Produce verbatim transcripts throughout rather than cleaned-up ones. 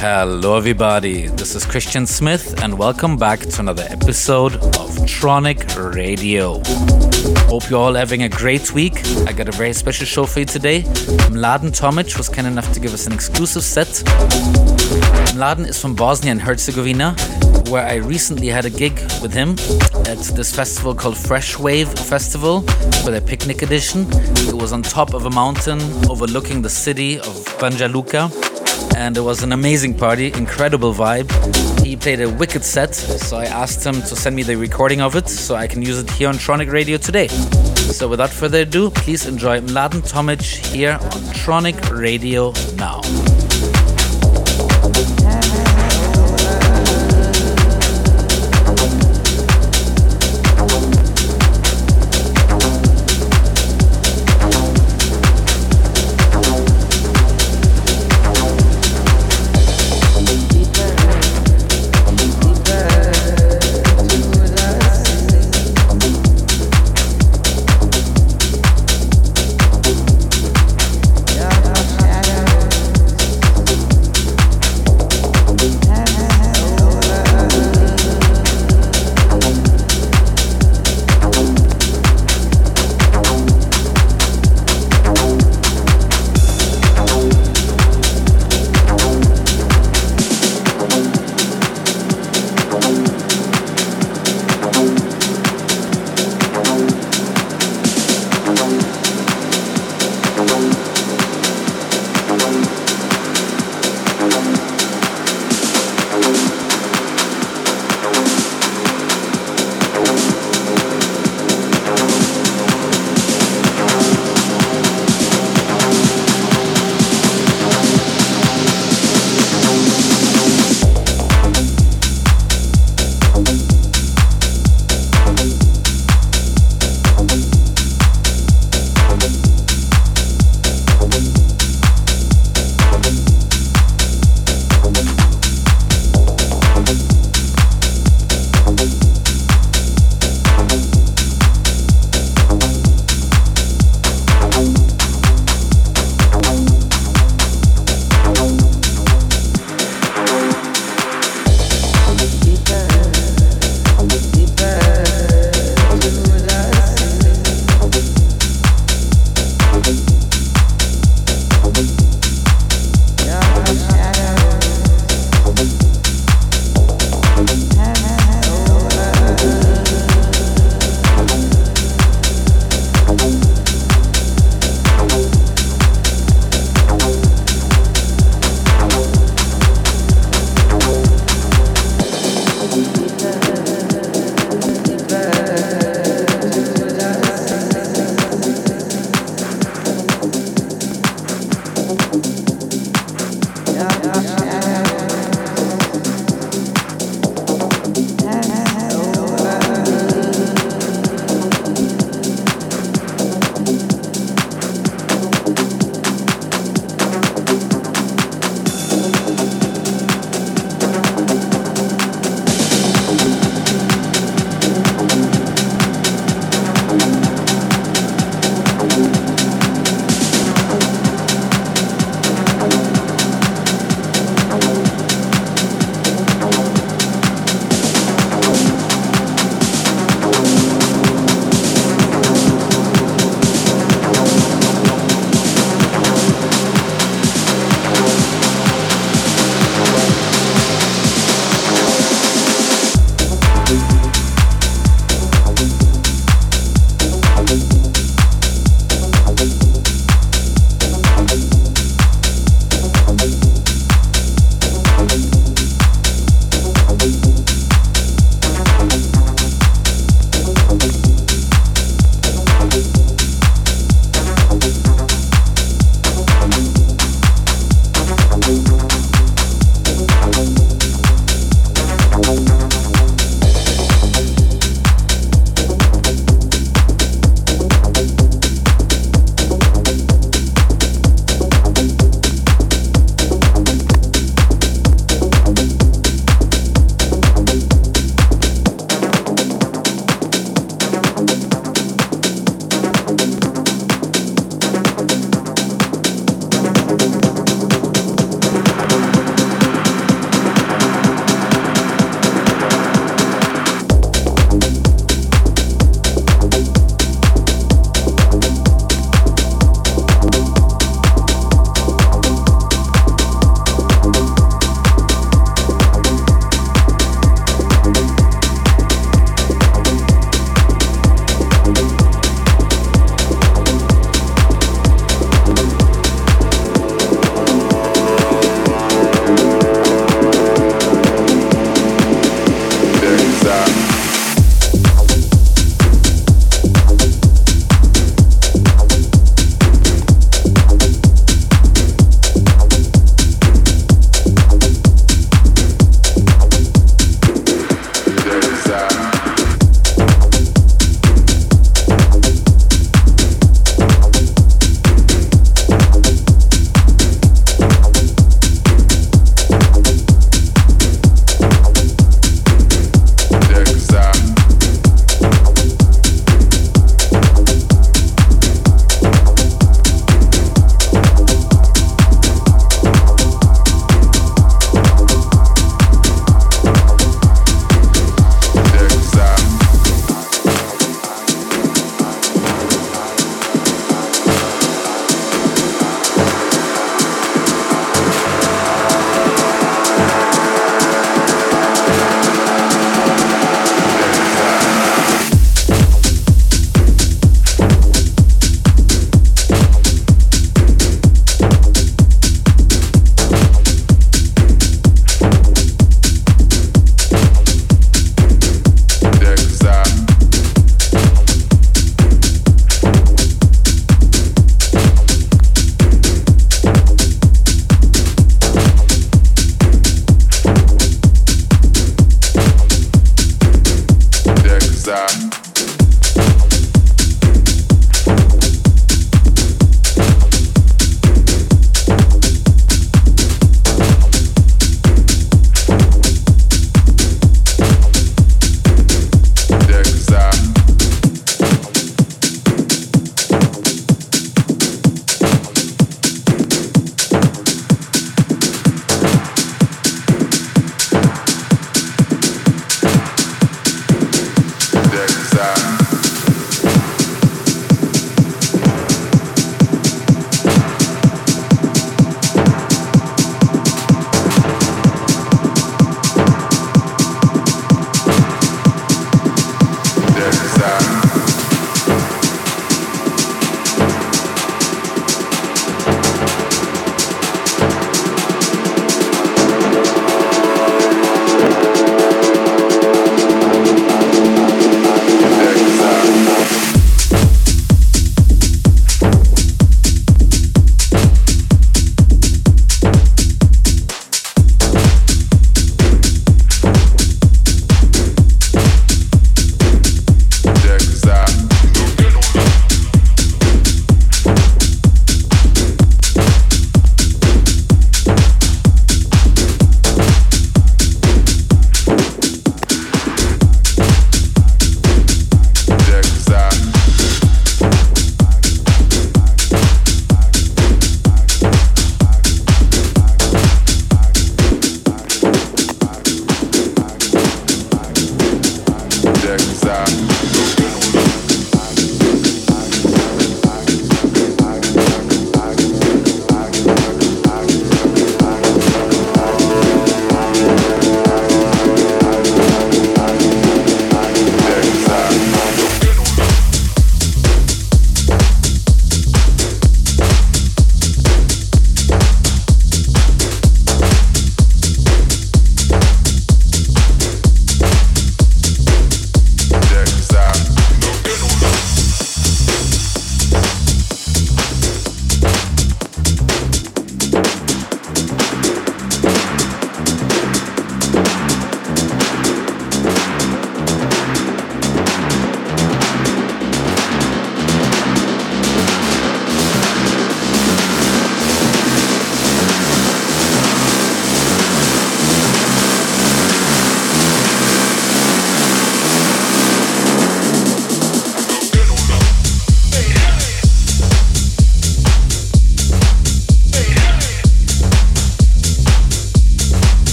Hello everybody, this is Christian Smith and welcome back to another episode of Tronic Radio. Hope you're all having a great week. I got a very special show for you today. Mladen Tomic was kind enough to give us an exclusive set. Mladen is from Bosnia and Herzegovina, where I recently had a gig with him at this festival called Fresh Wave Festival for their picnic edition. It was on top of a mountain overlooking the city of Banja Luka, and it was an amazing party, incredible vibe. He played a wicked set, so I asked him to send me the recording of it so I can use it here on Tronic Radio today. So without further ado, please enjoy Mladen Tomic here on Tronic Radio now.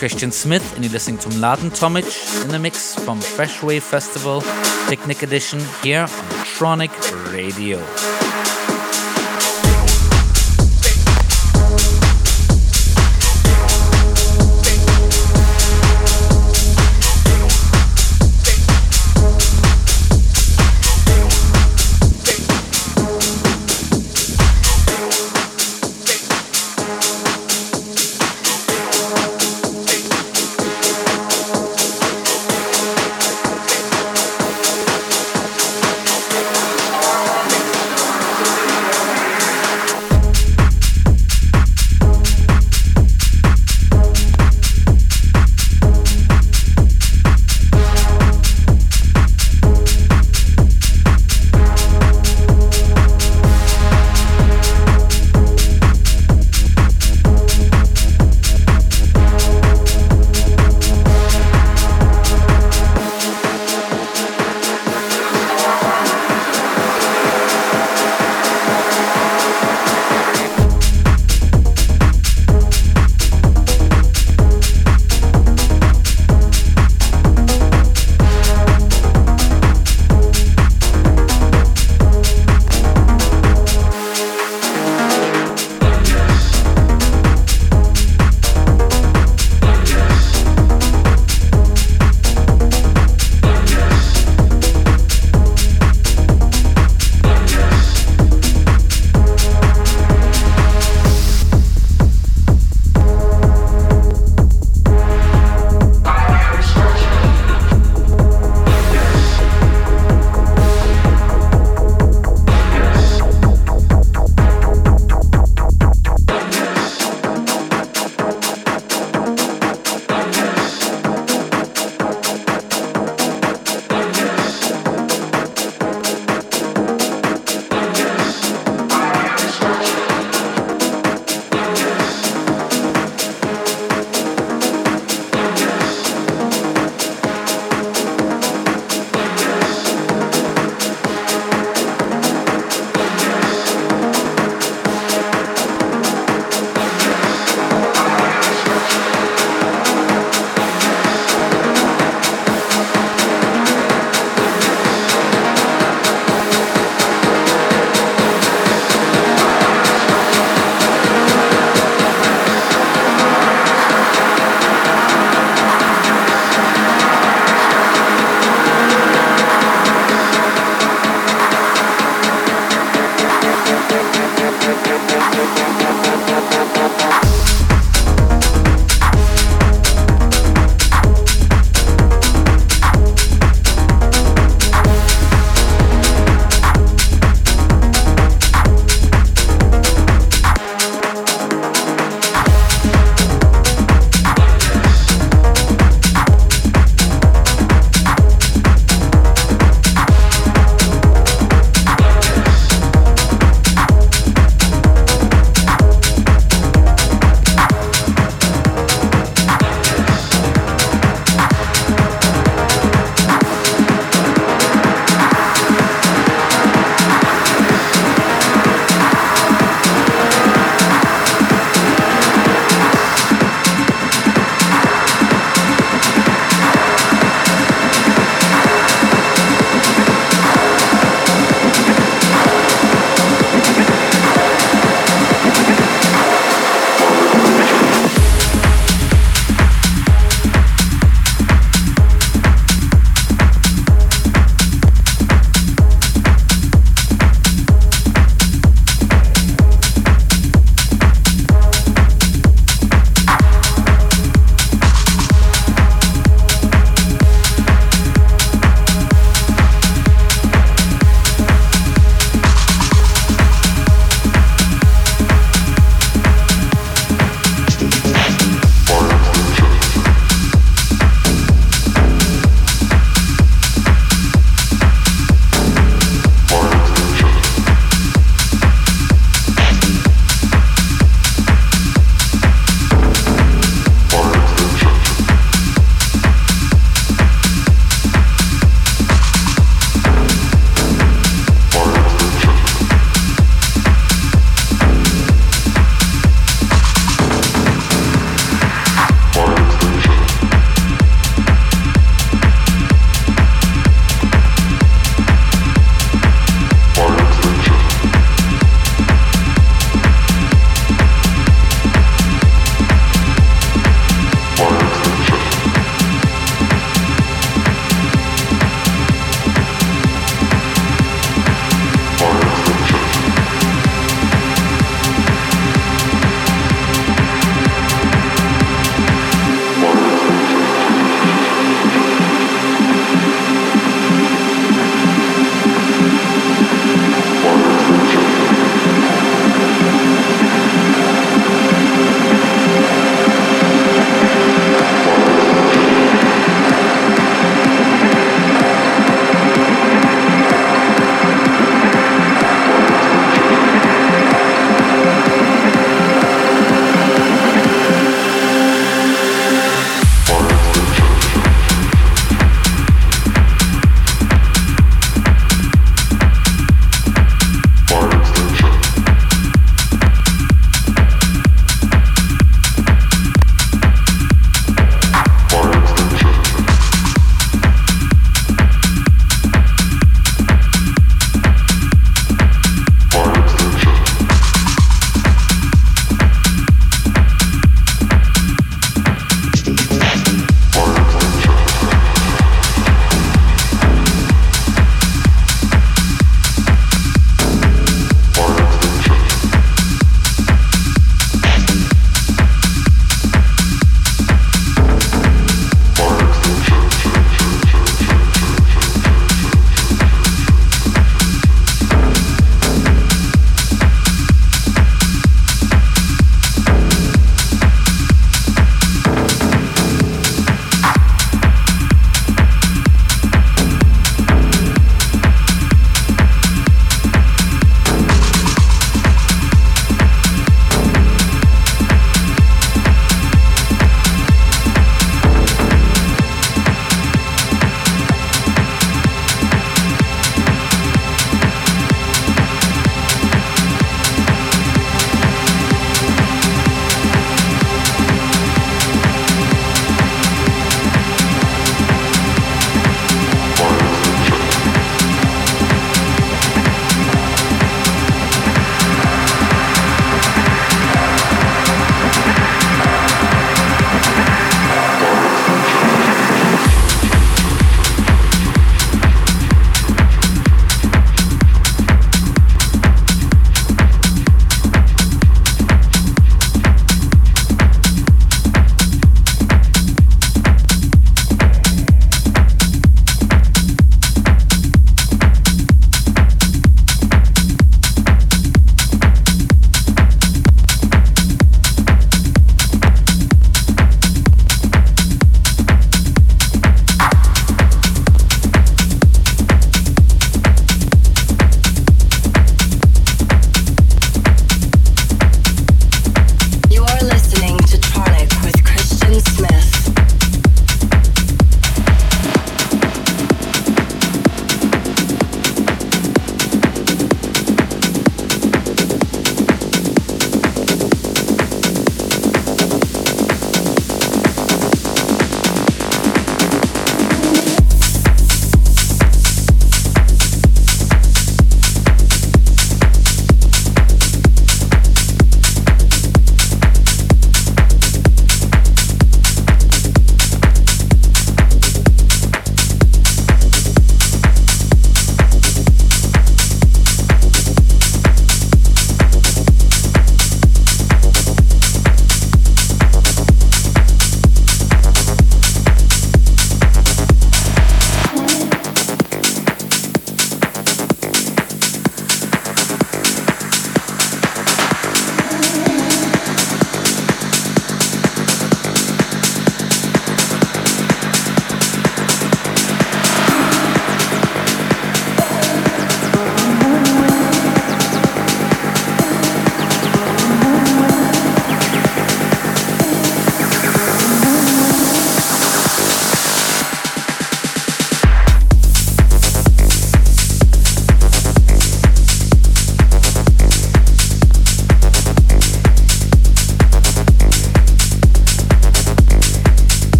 Christian Smith, and you're listening to Mladen Tomic in the mix from Fresh Wave Festival, Picnic Edition, here on Tronic Radio.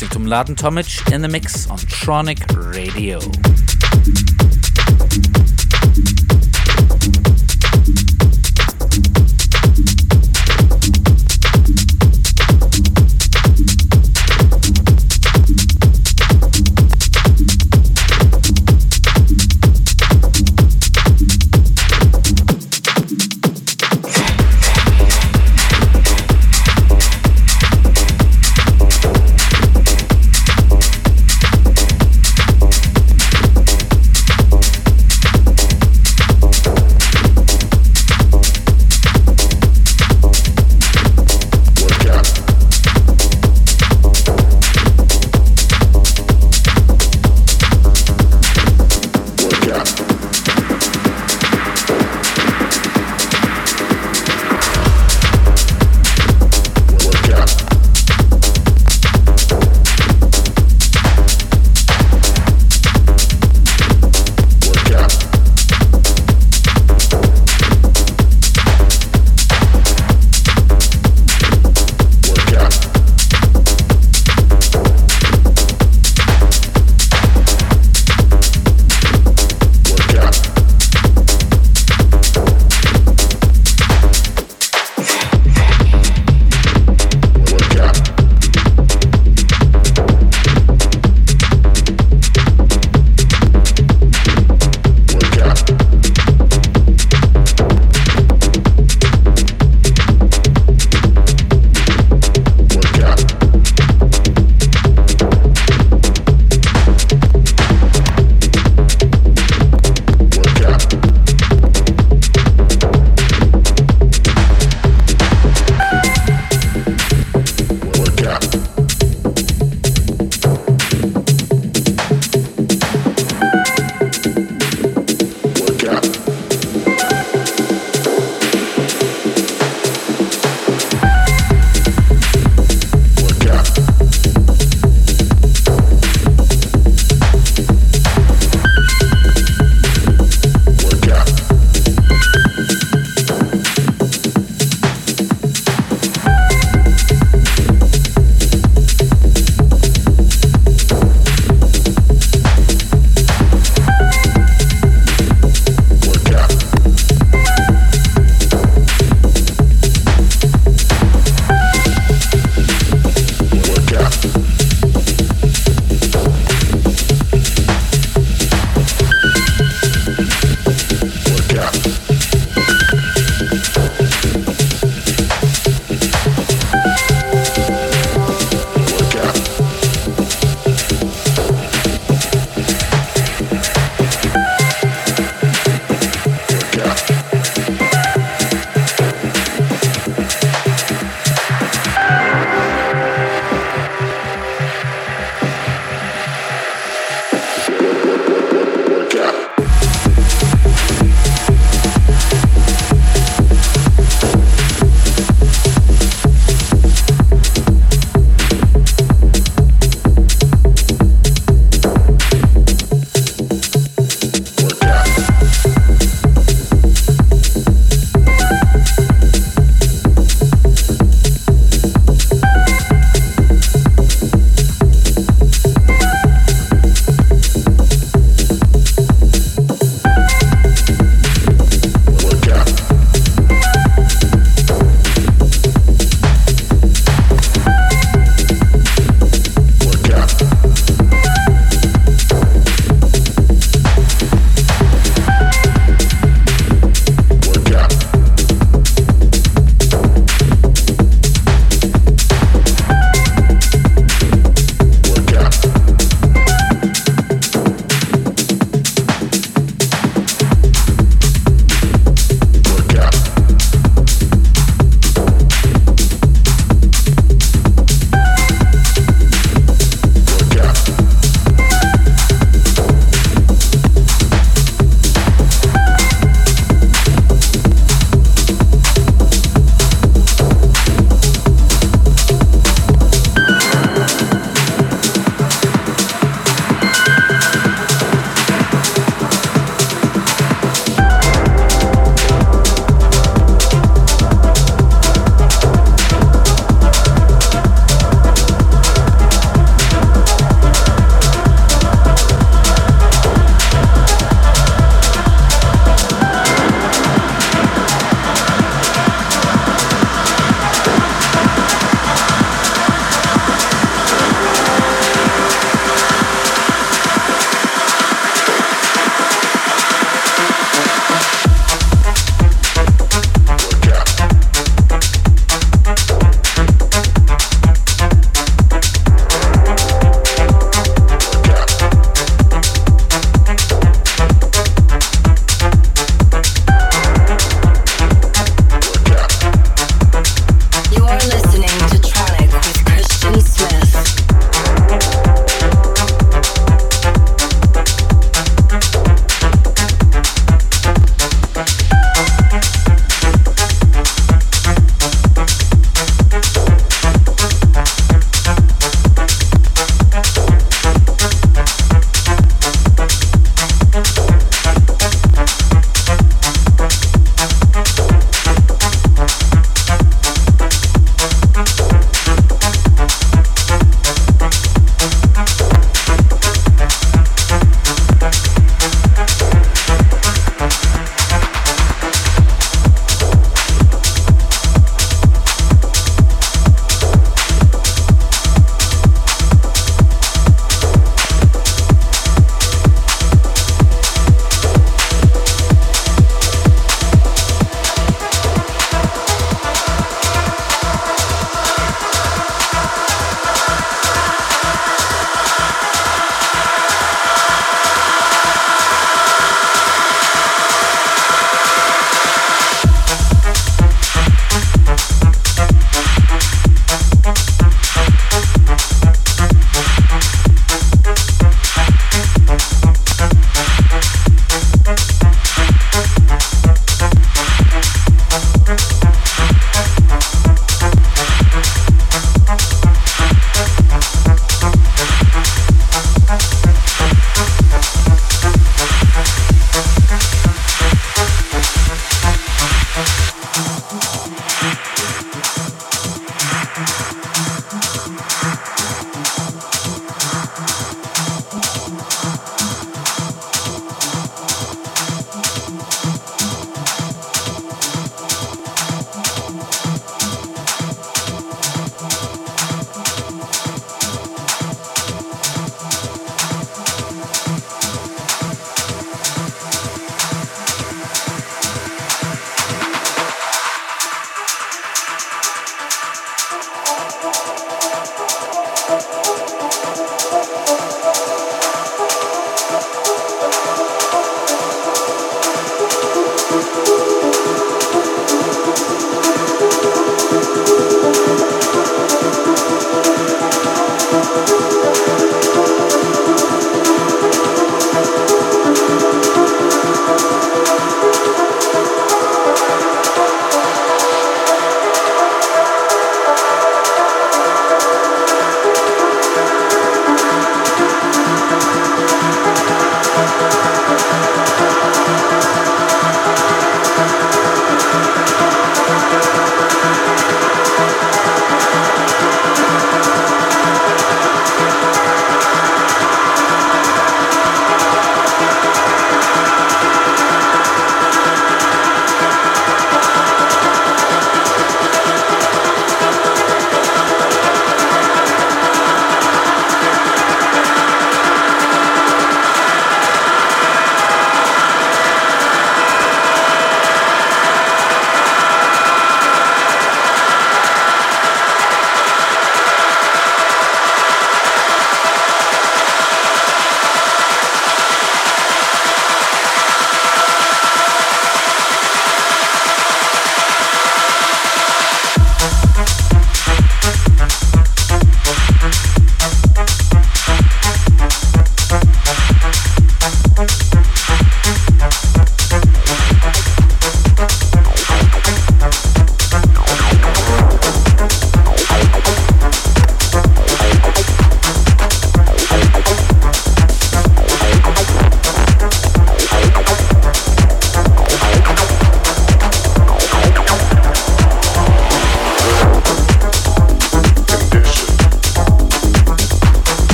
listening to Mladen Tomic in the mix on Tronic Radio.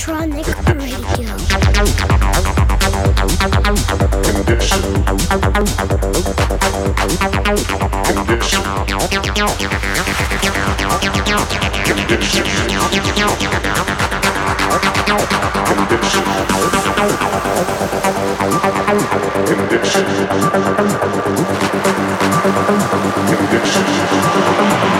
Tronic Radio. Condition. Condition. Condition. Condition. Condition.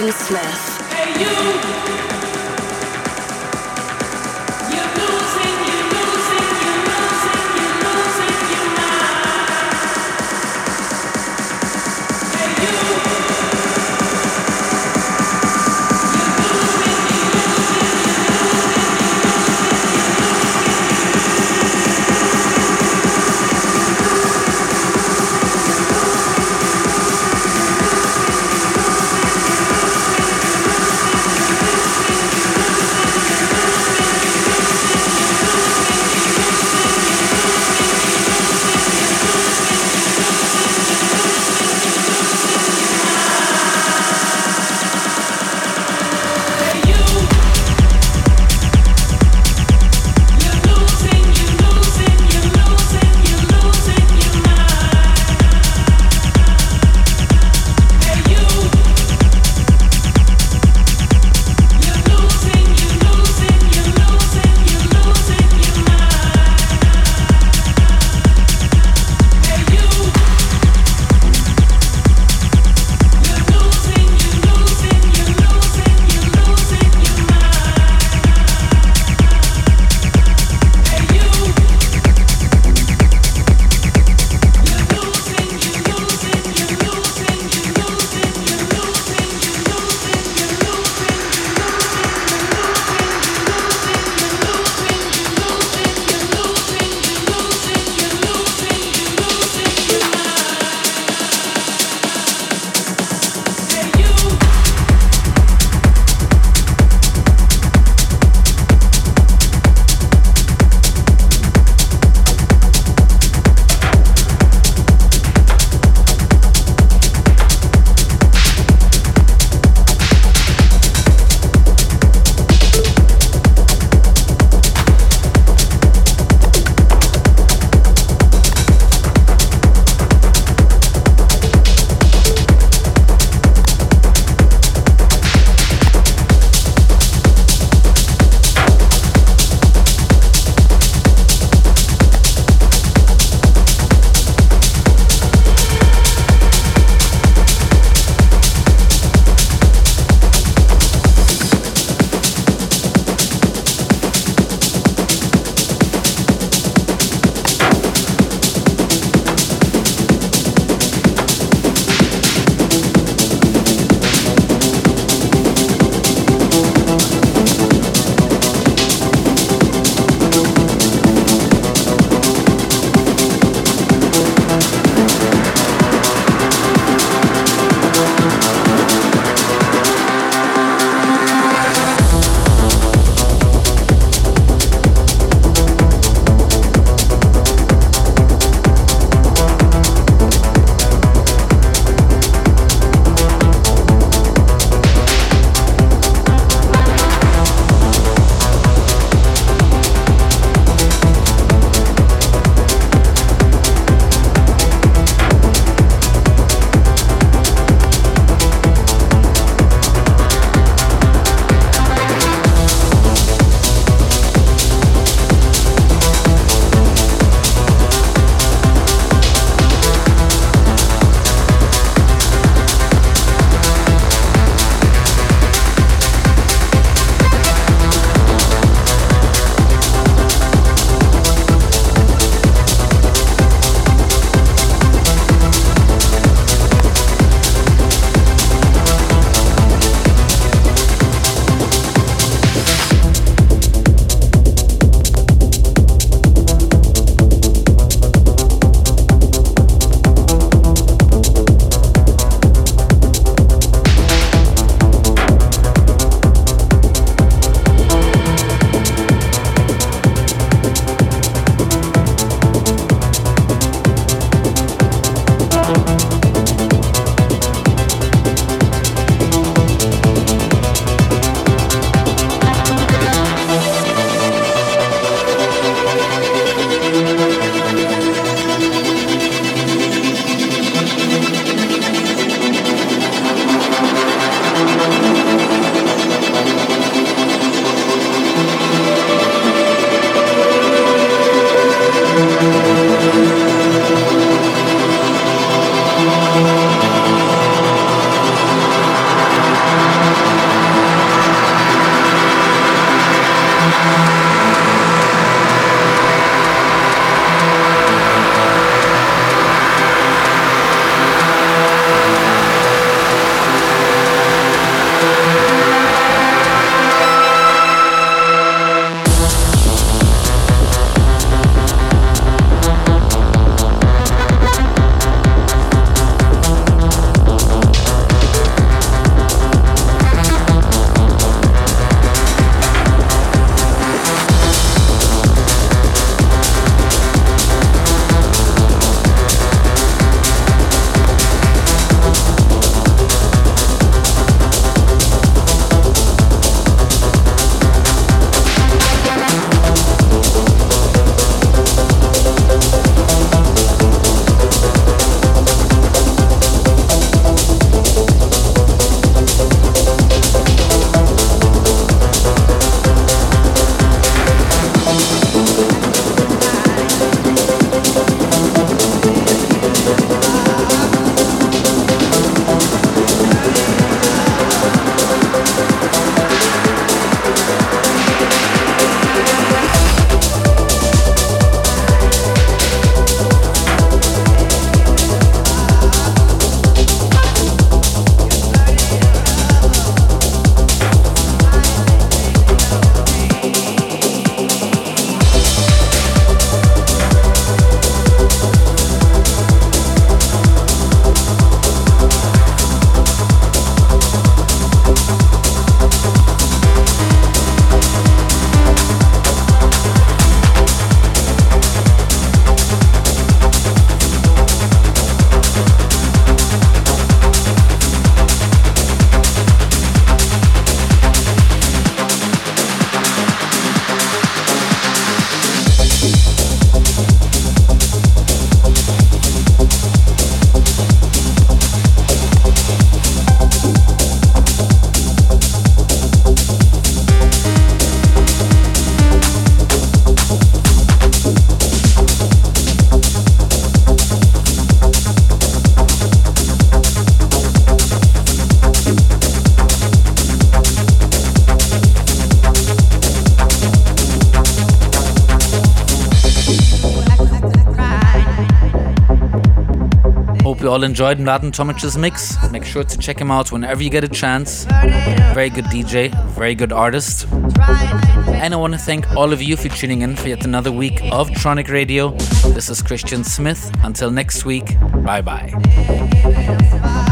Christian Smith. Hey you! hope you all enjoyed Mladen Tomic's mix. Make sure to check him out whenever you get a chance. Very good D J, very good artist. And I want to thank all of you for tuning in for yet another week of Tronic Radio. This is Christian Smith. Until next week, bye bye.